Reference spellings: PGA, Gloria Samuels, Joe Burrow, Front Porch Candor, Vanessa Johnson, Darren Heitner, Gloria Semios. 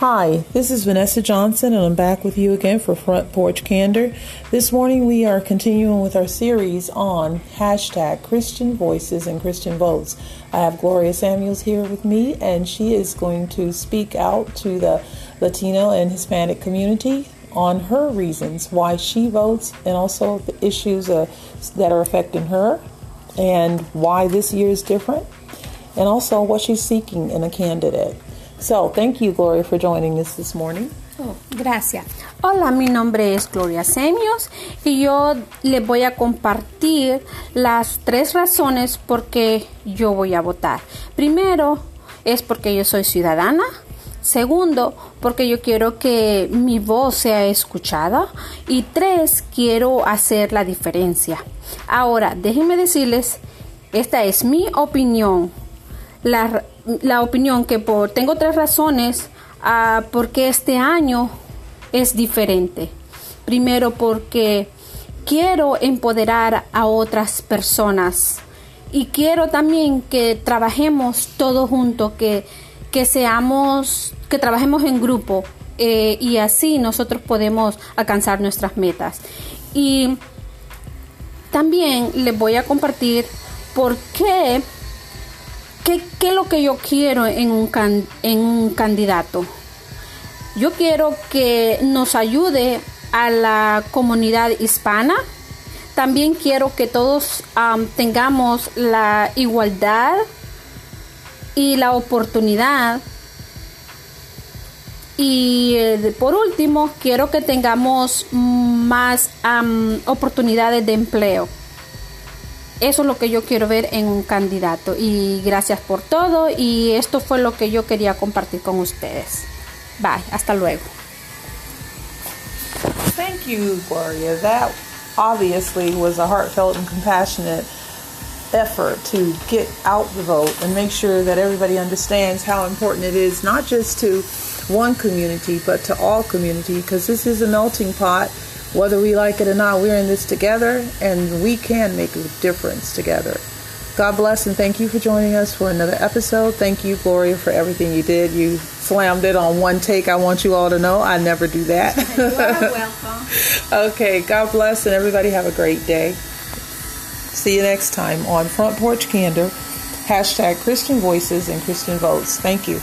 Hi, this is Vanessa Johnson, and I'm back with you again for Front Porch Candor. This morning we are continuing with our series on hashtag Christian Voices and Christian Votes. I have Gloria Samuels here with me, and she is going to speak out to the Latino and Hispanic community on her reasons why she votes and also the issues that are affecting her and why this year is different and also what she's seeking in a candidate. So, thank you, Gloria, for joining us this morning. Oh, gracias. Hola, mi nombre es Gloria Semios y yo les voy a compartir las tres razones por qué yo voy a votar. Primero, es porque yo soy ciudadana. Segundo, porque yo quiero que mi voz sea escuchada. Y tres, quiero hacer la diferencia. Ahora, déjenme decirles, esta es mi opinión. La opinión que tengo tres razones porque este año es diferente. Primero, porque quiero empoderar a otras personas y quiero también que trabajemos todos juntos, que trabajemos en grupo y así nosotros podemos alcanzar nuestras metas. Y también les voy a compartir por qué. ¿Qué es lo que yo quiero en un candidato? Yo quiero que nos ayude a la comunidad hispana. También quiero que todos tengamos la igualdad y la oportunidad. Y por último, quiero que tengamos más oportunidades de empleo. Eso es lo que yo quiero ver en un candidato. Y gracias por todo. Y esto fue lo que yo quería compartir con ustedes. Bye. Hasta luego. Thank you, Gloria. That obviously was a heartfelt and compassionate effort to get out the vote and make sure that everybody understands how important it is, not just to one community, but to all community, because this is a melting pot. Whether we like it or not, we're in this together, and we can make a difference together. God bless, and thank you for joining us for another episode. Thank you, Gloria, for everything you did. You slammed it on one take. I want you all to know I never do that. You are welcome. Okay, God bless, and everybody have a great day. See you next time on Front Porch Candor, hashtag Christian Voices and Christian Votes. Thank you.